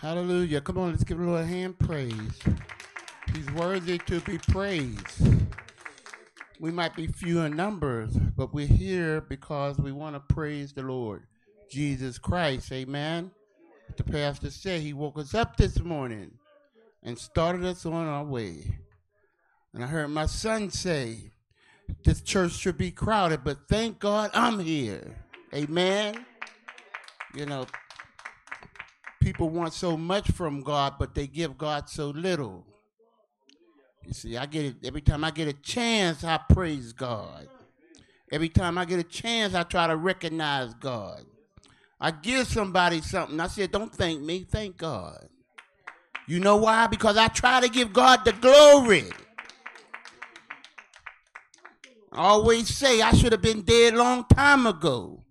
Hallelujah. Come on, let's give him a little hand praise. He's worthy to be praised. We might be few in numbers, but we're here because we want to praise the Lord Jesus Christ. Amen. The pastor said he woke us up this morning and started us on our way. And I heard my son say, this church should be crowded, but thank God I'm here. Amen. You know, people want so much from God, but they give God so little. You see, I get it. Every time I get a chance, I praise God. Every time I get a chance, I try to recognize God. I give somebody something. I said, don't thank me, thank God. You know why? Because I try to give God the glory. I always say I should have been dead a long time ago.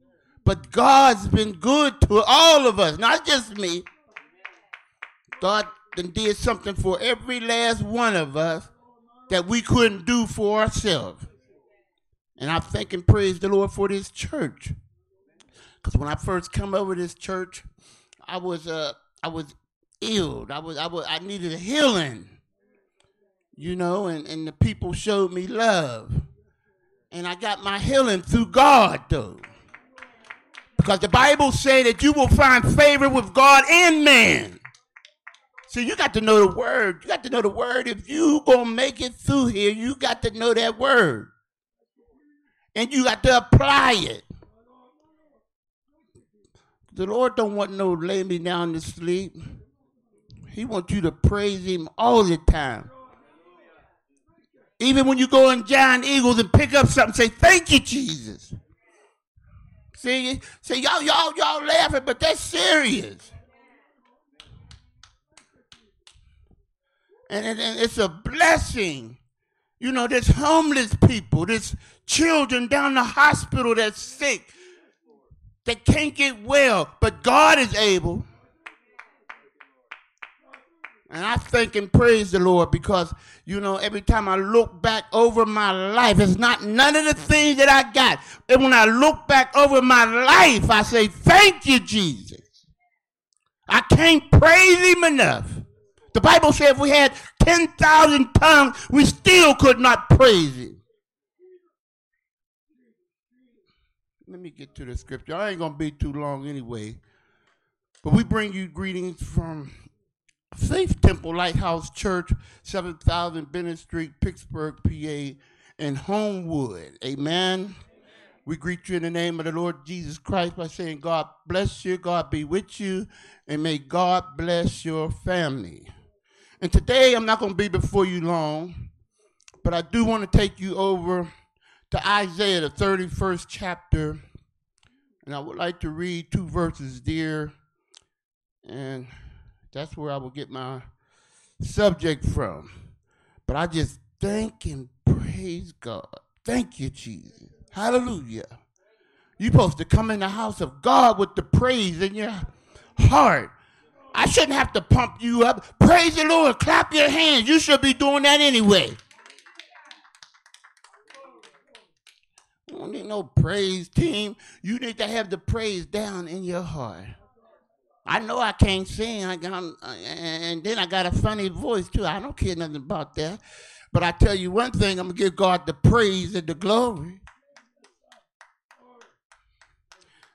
But God's been good to all of us, not just me. God and did something for every last one of us that we couldn't do for ourselves. And I thank and praise the Lord for this church. Because when I first come over this church, I was ill. I needed a healing. You know, and the people showed me love. And I got my healing through God though. Because the Bible says that you will find favor with God and man. So you got to know the word. You got to know the word. If you going to make it through here, you got to know that word. And you got to apply it. The Lord don't want no lay me down to sleep. He wants you to praise him all the time. Even when you go in Giant Eagles and pick up something, say, thank you, Jesus. See y'all laughing, but that's serious. And it's a blessing. You know, there's homeless people, there's children down the hospital that's sick, that can't get well, but God is able. And I thank and praise the Lord because, you know, every time I look back over my life, it's not none of the things that I got. And when I look back over my life, I say, thank you, Jesus. I can't praise him enough. The Bible said if we had 10,000 tongues, we still could not praise him. Let me get to the scripture. I ain't going to be too long anyway. But we bring you greetings from Safe Temple Lighthouse Church, 7,000 Bennett Street, Pittsburgh, PA, and Homewood. Amen. We greet you in the name of the Lord Jesus Christ by saying, God bless you, God be with you, and may God bless your family. And today, I'm not going to be before you long, but I do want to take you over to Isaiah, the 31st chapter. And I would like to read two verses there. And that's where I will get my subject from. But I just thank and praise God. Thank you, Jesus. Hallelujah. You're supposed to come in the house of God with the praise in your heart. I shouldn't have to pump you up. Praise the Lord. Clap your hands. You should be doing that anyway. You don't need no praise team. You need to have the praise down in your heart. I know I can't sing, and then I got a funny voice, too. I don't care nothing about that. But I tell you one thing, I'm going to give God the praise and the glory.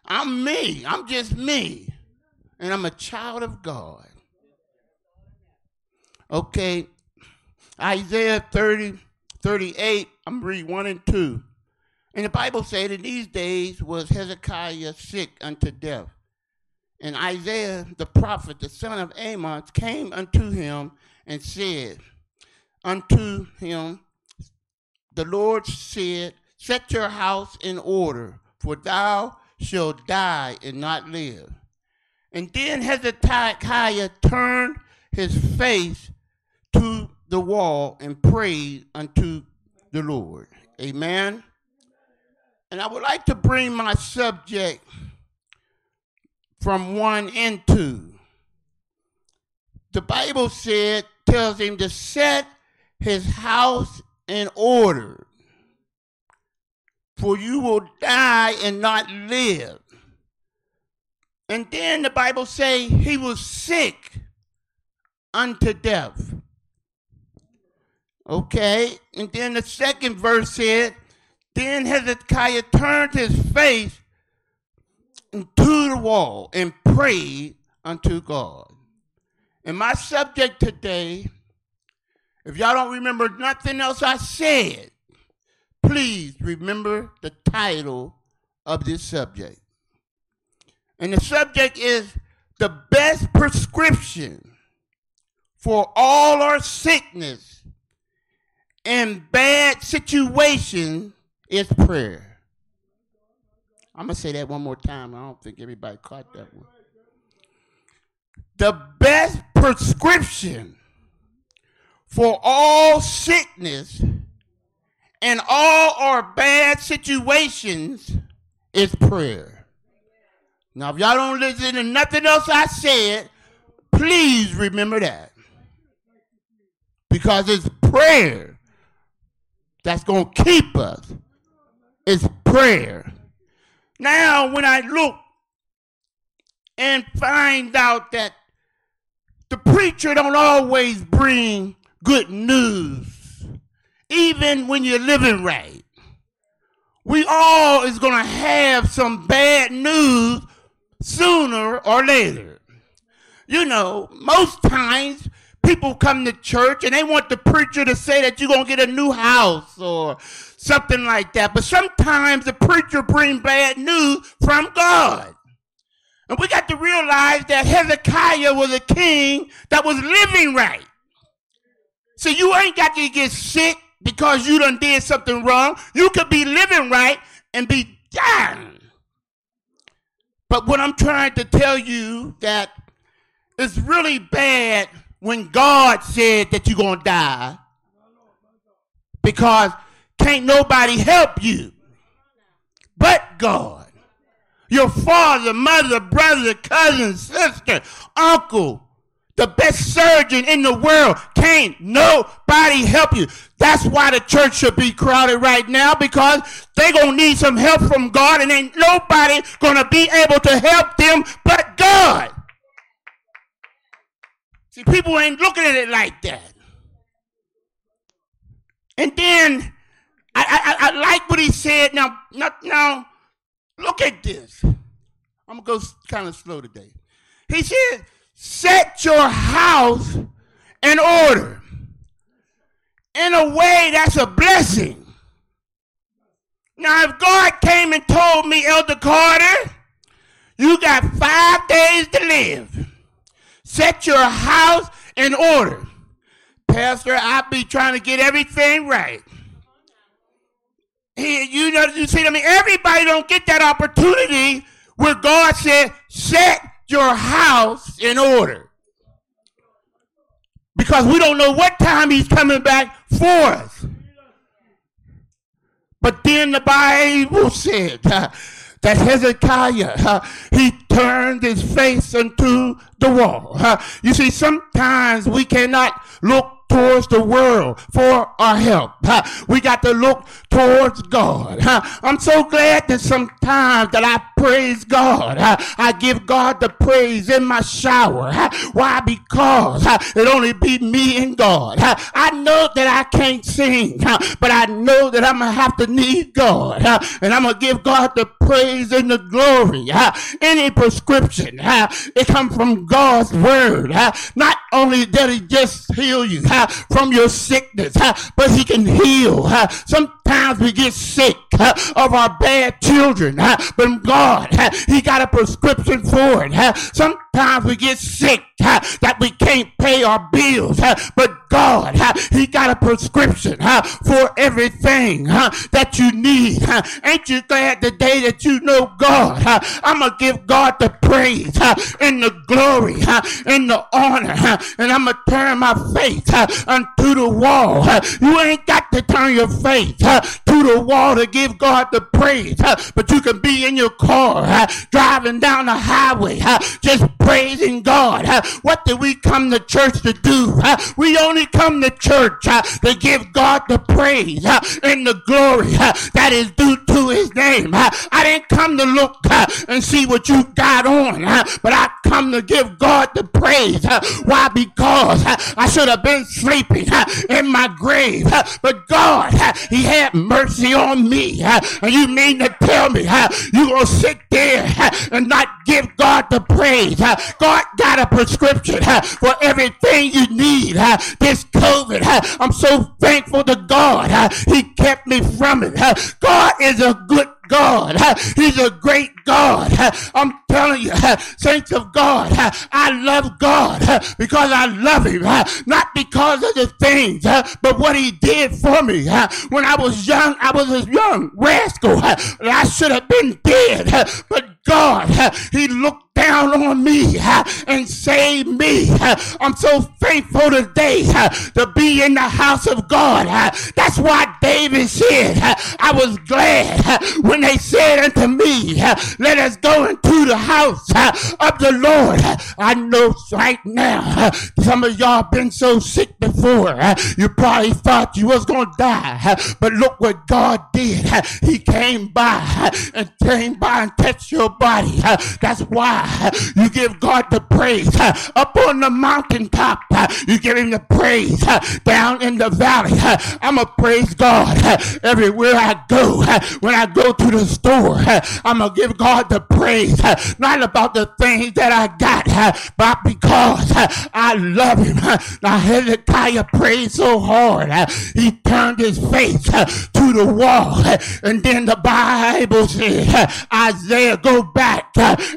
I'm me. I'm just me. And I'm a child of God. Okay, Isaiah 38, I'm reading 1 and 2. And the Bible said, in these days was Hezekiah sick unto death. And Isaiah the prophet, the son of Amoz, came unto him and said unto him, the Lord said, set your house in order, for thou shalt die and not live. And then Hezekiah turned his face to the wall and prayed unto the Lord. Amen. And I would like to bring my subject from 1 and 2. The Bible tells him to set his house in order, for you will die and not live. And then the Bible say he was sick unto death. Okay, and then the second verse said, then Hezekiah turned his face into the wall and prayed unto God. And my subject today, if y'all don't remember nothing else I said, please remember the title of this subject. And the subject is the best prescription for all our sickness in bad situation is prayer. I'm going to say that one more time. I don't think everybody caught that one. The best prescription for all sickness and all our bad situations is prayer. Now, if y'all don't listen to nothing else I said, please remember that. Because it's prayer that's going to keep us. It's prayer. Now, when I look and find out that the preacher don't always bring good news, even when you're living right, we all is going to have some bad news sooner or later. You know, most times, people come to church and they want the preacher to say that you're going to get a new house or something like that. But sometimes the preacher brings bad news from God. And we got to realize that Hezekiah was a king that was living right. So you ain't got to get sick because you done did something wrong. You could be living right and be dying. But what I'm trying to tell you that it's really bad when God said that you're going to die, because can't nobody help you but God. Your father, mother, brother, cousin, sister, uncle, the best surgeon in the world, can't nobody help you. That's why the church should be crowded right now, because they're going to need some help from God, and ain't nobody going to be able to help them but God. See, people ain't looking at it like that. And then, I like what he said. Now, look at this. I'm going to go kind of slow today. He said, set your house in order in a way that's a blessing. Now, if God came and told me, Elder Carter, you got 5 days to live. Set your house in order. Pastor, I be trying to get everything right. You see what I mean? Everybody don't get that opportunity where God said, set your house in order. Because we don't know what time he's coming back for us. But then the Bible said that Hezekiah, he turned his face unto the wall. You see, sometimes we cannot look towards the world for our help. We got to look towards God. I'm so glad that sometimes that I praise God. I give God the praise in my shower. Why? Because it only be me and God. I know that I can't sing, but I know that I'm going to have to need God. And I'm going to give God the praise and the glory. Any prescription, it comes from God's word. Not only that he just heal you from your sickness, but he can heal. Sometimes we get sick of our bad children, but God, he got a prescription for it. Sometimes we get sick that we can't pay our bills, but God, he got a prescription for everything that you need. Ain't you glad today that you know God? I'm going to give God the praise and the glory and the honor, and I'm going to turn my face unto the wall. You ain't got to turn your face to the wall to give God the praise, but you can be in your car driving down the highway just praising God. What did we come to church to do? We only come to church to give God the praise and the glory that is due to his name. I didn't come to look and see what you got on, but I come to give God the praise. Why? Because I should have been sleeping in my grave, but God, he had mercy on me. And you mean to tell me you gonna sit there and not give God the praise? God got a prescription for everything you need. This COVID, I'm so thankful to God. He kept me from it. God is a good God. He's a great God. I'm telling you, saints of God, I love God because I love him, not because of the things, but what he did for me. When I was young, I was a young rascal. I should have been dead, but God, he looked down on me and saved me. I'm so thankful today to be in the house of God. That's why David said, I was glad when they said unto me, let us go into the house of the Lord. I know right now some of y'all been so sick before. You probably thought you was going to die, but look what God did. He came by and touched your body. That's why you give God the praise up on the mountaintop. You give him the praise down in the valley. I'm going to praise God everywhere I go. When I go to the store, I'm going to give God the praise, not about the things that I got, but because I love him. Now Hezekiah prayed so hard, he turned his face to the wall. And then the Bible said, Isaiah, go back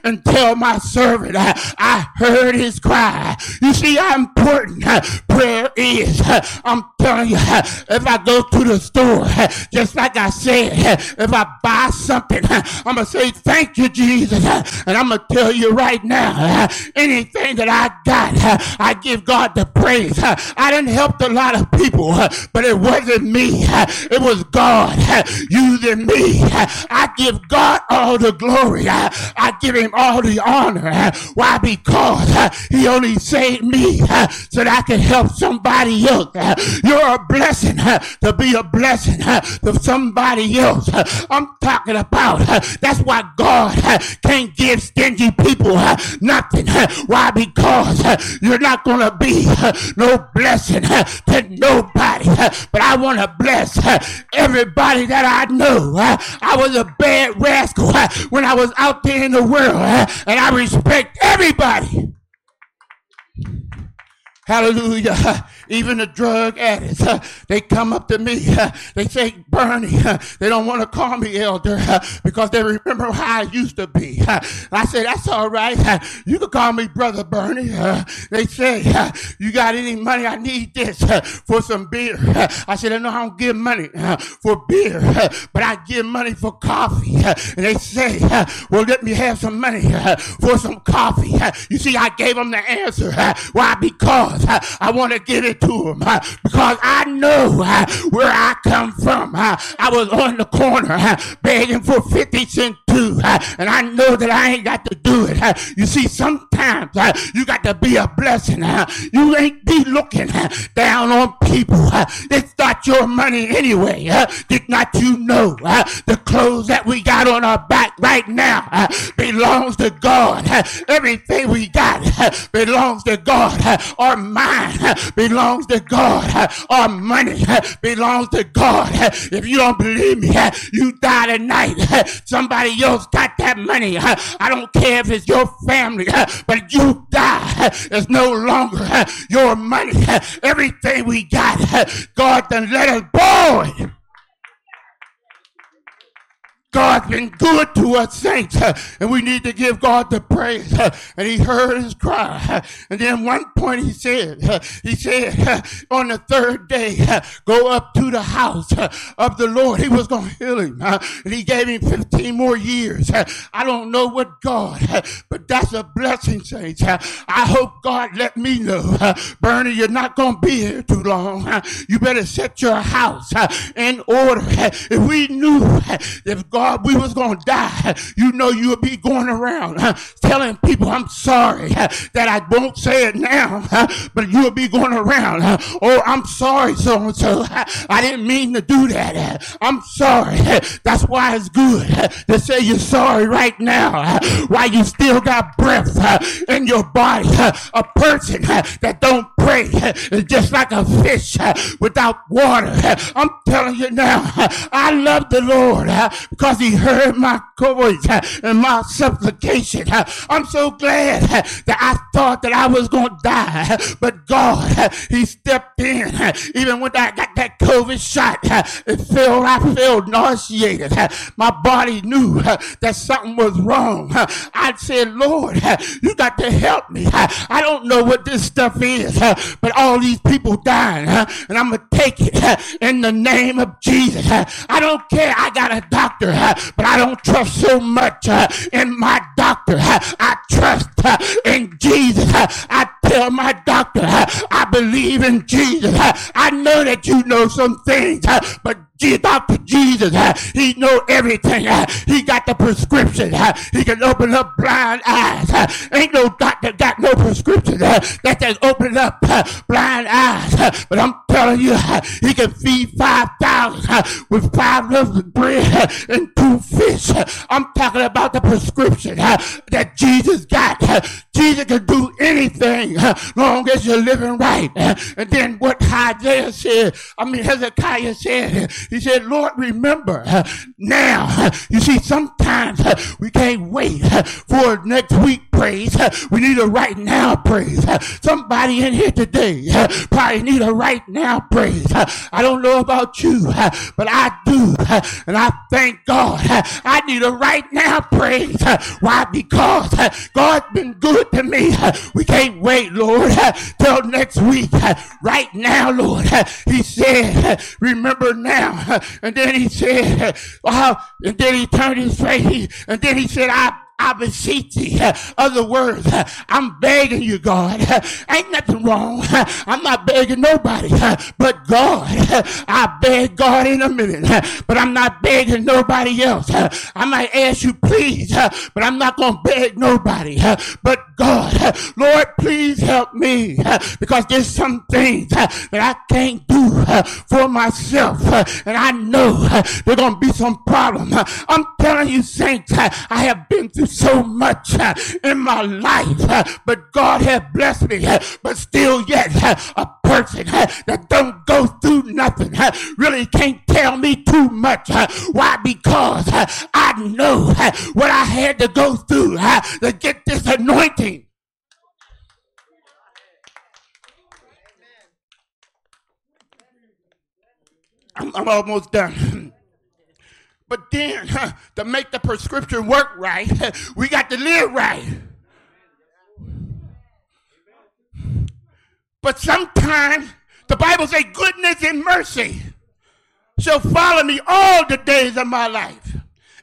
and tell my servant, I heard his cry. You see how important prayer is. I'm telling you, if I go to the store, just like I said, if I buy something, I'm going to say, thank you, Jesus. And I'm going to tell you right now, anything that I got, I give God the praise. I done helped a lot of people, but it wasn't me. It was God using me. I give God all the glory. I give him all the honor. Why? Because he only saved me so that I can help somebody else. You're a blessing to be a blessing to somebody else. I'm talking about that's why God can't give stingy people nothing. Why? Because you're not going to be no blessing to nobody. But I want to bless everybody that I know. I was a bad rascal when I was out there in the world, and I respect everybody. Hallelujah. Even the drug addicts, they come up to me. They say, Bernie, they don't want to call me elder because they remember how I used to be. I say, that's all right. You can call me Brother Bernie. They say, you got any money? I need this for some beer. I said, no, I don't give money for beer, but I give money for coffee. And they say, well, let me have some money for some coffee. You see, I gave them the answer. Why? Because I want to give it to him because I know where I come from. I was on the corner begging for 50 cents too, and I know that I ain't got to do it. You see, sometimes you got to be a blessing. You ain't be looking down on people. It's not your money anyway. Did not you know the clothes that we got on our back right now belongs to God? Everything we got belongs to God. Our mind belongs to God. Our money belongs to God. If you don't believe me, you die tonight. Somebody else got that money. I don't care if it's your family, but you die. It's no longer your money. Everything we got, God done let us borrow it. God's been good to us, saints, and we need to give God the praise. And he heard his cry. And then one point he said, on the third day, go up to the house of the Lord. He was going to heal him. And he gave him 15 more years. I don't know what God, but that's a blessing, saints. I hope God let me know, Bernie, you're not going to be here too long. You better set your house in order. If we knew, if God thought we was going to die, you know, you would be going around telling people, I'm sorry that I won't say it now, but you would be going around, oh, I'm sorry, so-and-so. I didn't mean to do that. I'm sorry. That's why it's good to say you're sorry right now while you still got breath in your body. A person that don't pray is just like a fish without water. I'm telling you now, I love the Lord because he heard my voice and my supplication. I'm so glad that I thought that I was going to die, but God, he stepped in. Even when I got that COVID shot, I felt nauseated. My body knew that something was wrong. I said, Lord, you got to help me. I don't know what this stuff is, but all these people dying, and I'm going to take it in the name of Jesus. I don't care. I got a doctor, but I don't trust so much in my doctor. I trust in Jesus. I tell my doctor, I believe in Jesus. I know that you know some things, but Dr. Jesus, he know everything. He got the prescription. He can open up blind eyes. Ain't no doctor got no prescription that can open up blind eyes. But I'm telling you, he can feed 5,000 with 5 loaves of bread and 2 fish. I'm talking about the prescription that Jesus got. Jesus can do anything long as you're living right. And then what Hezekiah said, he said, Lord, remember now. You see, sometimes we can't wait for next week praise. We need a right now praise. Somebody in here today probably need a right now praise. I don't know about you, but I do. And I thank God. I need a right now praise. Why? Because God's been good to me. We can't wait, Lord, till next week. Right now, Lord, he said, remember now. And then he said, and then he turned his face, and then he said, I beseech thee. Other words, I'm begging you, God. Ain't nothing wrong. I'm not begging nobody but God. I beg God in a minute, but I'm not begging nobody else. I might ask you, please, but I'm not going to beg nobody but God. Lord, please help me, because there's some things that I can't do for myself, and I know there's going to be some problem. I'm telling you, saints, I have been through so much in my life, but God has blessed me, but still yet a person that don't go through nothing really can't tell me too much. Why? Because I know what I had to go through to get this anointing. I'm almost done. But then, to make the prescription work right, we got to live right. But sometimes, the Bible says, goodness and mercy shall follow me all the days of my life.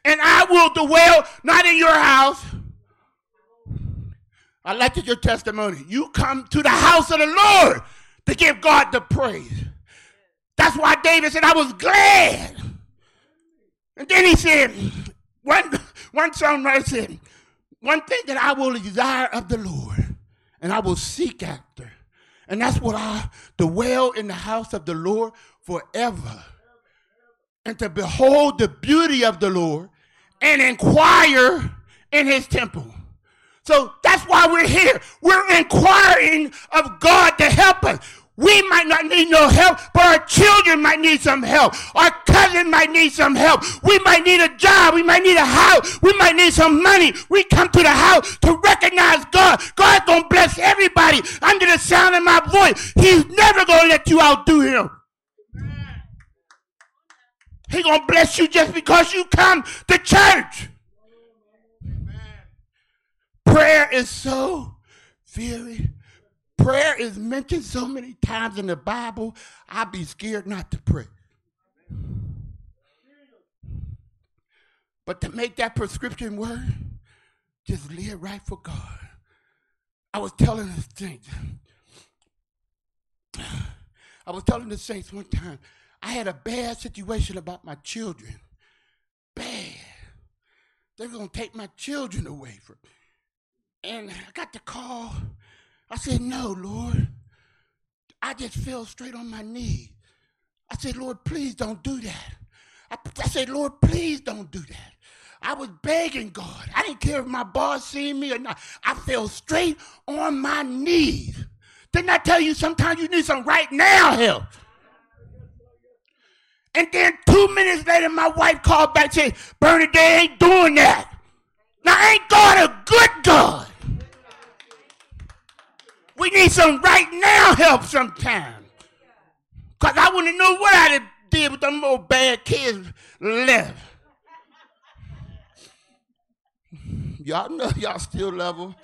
And I will dwell not in your house. I like your testimony. You come to the house of the Lord to give God the praise. That's why David said, I was glad. And then he said, one songwriter said, one thing that I will desire of the Lord, and I will seek after. And that's what I dwell in the house of the Lord forever. And to behold the beauty of the Lord and inquire in his temple. So that's why we're here. We're inquiring of God to help us. We might not need no help, but our children might need some help. Our cousin might need some help. We might need a job. We might need a house. We might need some money. We come to the house to recognize God. God's going to bless everybody under the sound of my voice. He's never going to let you outdo him. He's going to bless you just because you come to church. Prayer is so very. Prayer is mentioned so many times in the Bible, I'd be scared not to pray. But to make that prescription work, just live right for God. I was telling the saints one time, I had a bad situation about my children. Bad. They were going to take my children away from me. And I got the call. I said, no, Lord. I just fell straight on my knees. I said, Lord, please don't do that. I said, Lord, please don't do that. I was begging God. I didn't care if my boss seen me or not. I fell straight on my knees. Didn't I tell you sometimes you need some right now help? And then 2 minutes later, my wife called back and said, Bernard, they ain't doing that. Now, ain't God a good God? We need some right now help sometimes. Because I wouldn't know what I did with them old bad kids left. Y'all know y'all still love them.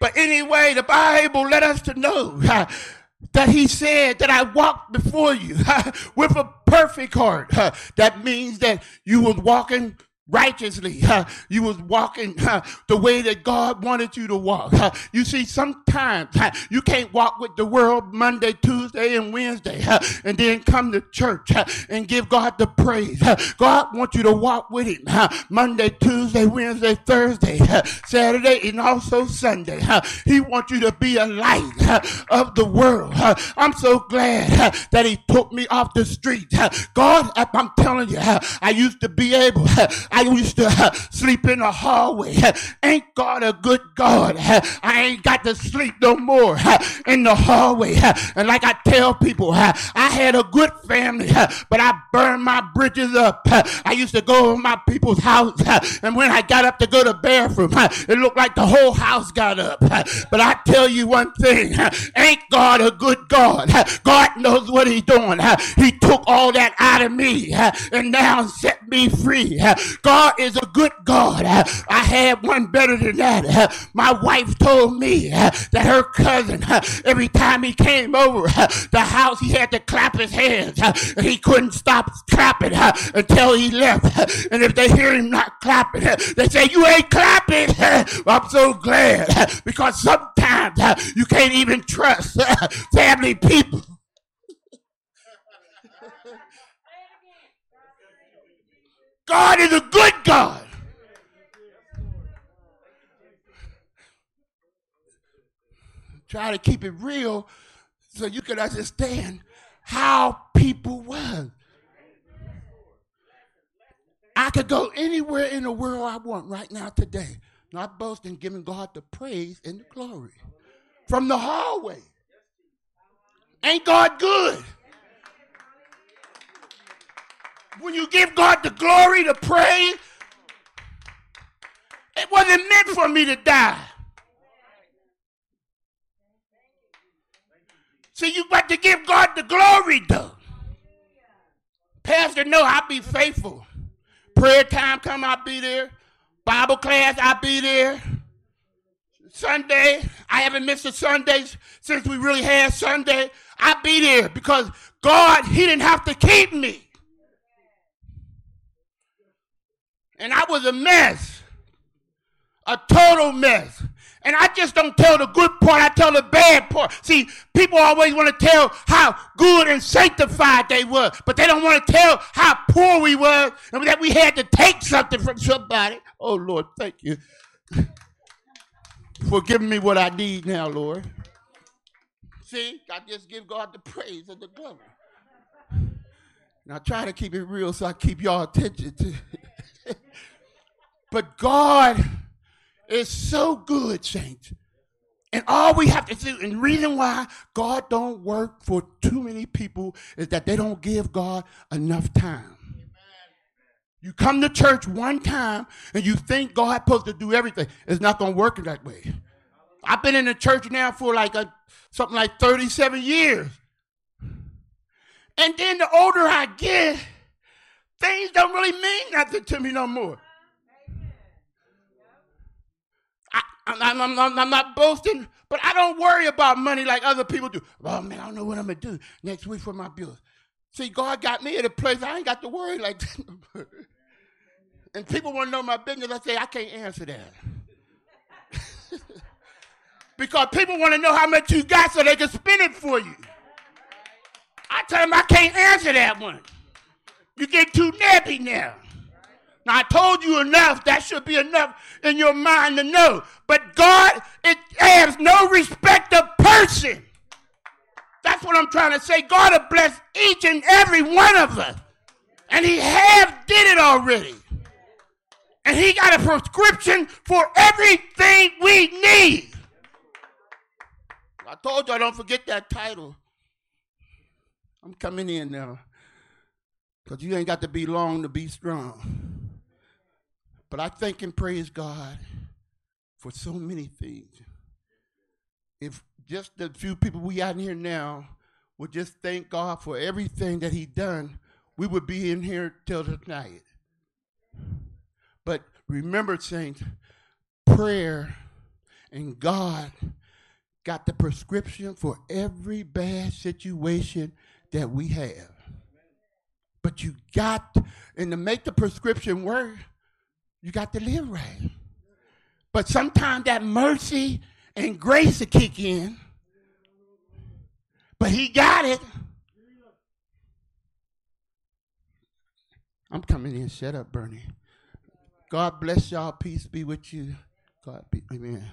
But anyway, the Bible let us to know that he said that I walked before you with a perfect heart. That means that you was walking righteously. You was walking the way that God wanted you to walk. You see, sometimes you can't walk with the world Monday, Tuesday, and Wednesday and then come to church and give God the praise. God wants you to walk with him Monday, Tuesday, Wednesday, Thursday, Saturday, and also Sunday. He wants you to be a light of the world. I'm so glad that he took me off the street. God, I'm telling you, I used to be able... I used to sleep in the hallway. Ain't God a good God? I ain't got to sleep no more in the hallway. And like I tell people, I had a good family, but I burned my bridges up. I used to go to my people's house, and when I got up to go to the bathroom, it looked like the whole house got up. But I tell you one thing, ain't God a good God? God knows what he's doing. He took all that out of me and now set me free. God is a good God. I had one better than that. My wife told me that her cousin, every time he came over the house, he had to clap his hands. He couldn't stop clapping until he left. And if they hear him not clapping, they say, you ain't clapping. I'm so glad because sometimes you can't even trust family people. God is a good God. Try to keep it real so you can understand how people was. I could go anywhere in the world I want right now today, not boasting, giving God the praise and the glory. From the hallway. Ain't God good? When you give God the glory, the praise, it wasn't meant for me to die. See, you got to give God the glory, though. Pastor, no, I'll be faithful. Prayer time come, I'll be there. Bible class, I'll be there. Sunday, I haven't missed a Sunday since we really had Sunday. I'll be there because God, he didn't have to keep me. And I was a mess, a total mess. And I just don't tell the good part, I tell the bad part. See, people always want to tell how good and sanctified they were, but they don't want to tell how poor we were and that we had to take something from somebody. Oh, Lord, thank you for giving me what I need now, Lord. See, I just give God the praise and the glory. And I try to keep it real so I keep y'all attention to it. But God is so good, saints. And all we have to do, and the reason why God don't work for too many people is that they don't give God enough time. Amen. You come to church one time and you think God's supposed to do everything. It's not going to work that way. I've been in the church now for something like 37 years. And then the older I get, things don't really mean nothing to me no more. I'm not boasting, but I don't worry about money like other people do. Oh, man, I don't know what I'm going to do next week for my bills. See, God got me at a place I ain't got to worry like that no more. And people want to know my business. I say, I can't answer that. Because people want to know how much you got so they can spend it for you. I tell them I can't answer that one. You get too nappy now. Now, I told you enough. That should be enough in your mind to know. But God, it has no respect of person. That's what I'm trying to say. God will bless each and every one of us. And he have did it already. And he got a prescription for everything we need. I told you I don't forget that title. I'm coming in now. Because you ain't got to be long to be strong. But I thank and praise God for so many things. If just the few people we out in here now would just thank God for everything that he done, we would be in here till tonight. But remember, saints, prayer and God got the prescription for every bad situation that we have. But you got, and to make the prescription work, you got to live right. But sometimes that mercy and grace will kick in. But he got it. I'm coming in. Shut up, Bernie. God bless y'all. Peace be with you. God be, amen.